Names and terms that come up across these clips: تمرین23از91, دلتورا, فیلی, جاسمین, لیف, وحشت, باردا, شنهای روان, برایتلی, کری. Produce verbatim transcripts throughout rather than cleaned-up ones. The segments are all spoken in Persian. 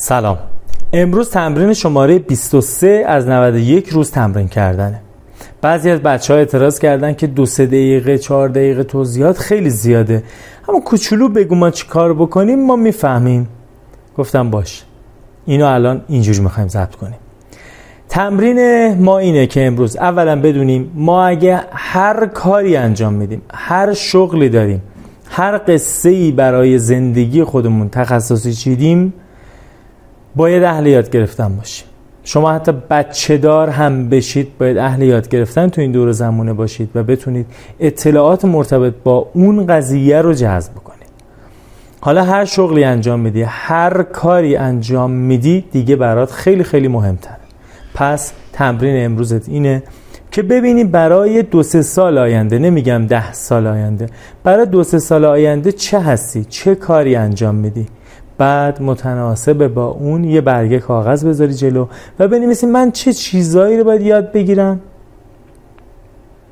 سلام. امروز تمرین شماره بیست و سه از نود و یک روز تمرین کردنه. بعضی از بچه‌ها اعتراض کردن که دو سه دقیقه چهار دقیقه توضیحات خیلی زیاده، اما کوچولو بگو ما چی کار بکنیم ما میفهمیم. گفتم باش، اینو الان اینجوری میخوایم ضبط کنیم. تمرین ما اینه که امروز اولا بدونیم ما اگه هر کاری انجام میدیم، هر شغلی داریم، هر قصه‌ای برای زندگی خودمون تخصصی چیدیم، باید اهل یاد گرفتن باشیم. شما حتی بچه دار هم بشید باید اهل یاد گرفتن تو این دور زمونه باشید و بتونید اطلاعات مرتبط با اون قضیه رو جذب کنید. حالا هر شغلی انجام میدی، هر کاری انجام میدی دیگه برات خیلی خیلی مهمتره. پس تمرین امروزت اینه که ببینی برای دو سه سال آینده، نمیگم ده سال آینده، برای دو سه سال آینده چه هستی، چه کاری انجام میدی. بعد متناسب با اون یه برگه کاغذ بذاری جلو و بنویسی من چه چیزایی رو باید یاد بگیرم.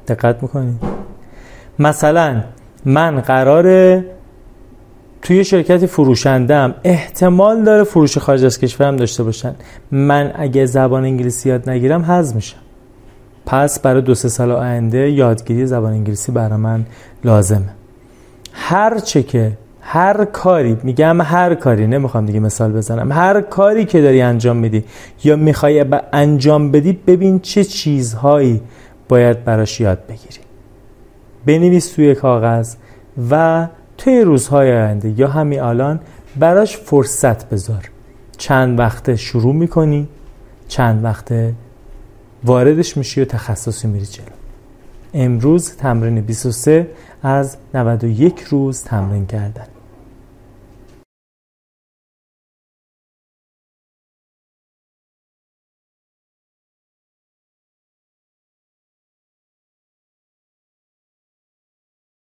دقت میکنید؟ مثلا من قراره توی شرکت فروشندم، احتمال داره فروش خارج از کشورم داشته باشن، من اگه زبان انگلیسی یاد نگیرم هضم میشم. پس برای دو سه سال آینده یادگیری زبان انگلیسی برای من لازمه. هر چه که هر کاری، میگم هر کاری، نمیخوام دیگه مثال بزنم، هر کاری که داری انجام میدی یا میخوای انجام بدی، ببین چه چیزهایی باید براش یاد بگیری، بنویس توی کاغذ و توی روزهای آینده یا همین الان براش فرصت بذار. چند وقت شروع میکنی، چند وقت واردش میشی و تخصصی میری جلو. امروز تمرین بیست و سه از نود و یک روز تمرین کردن.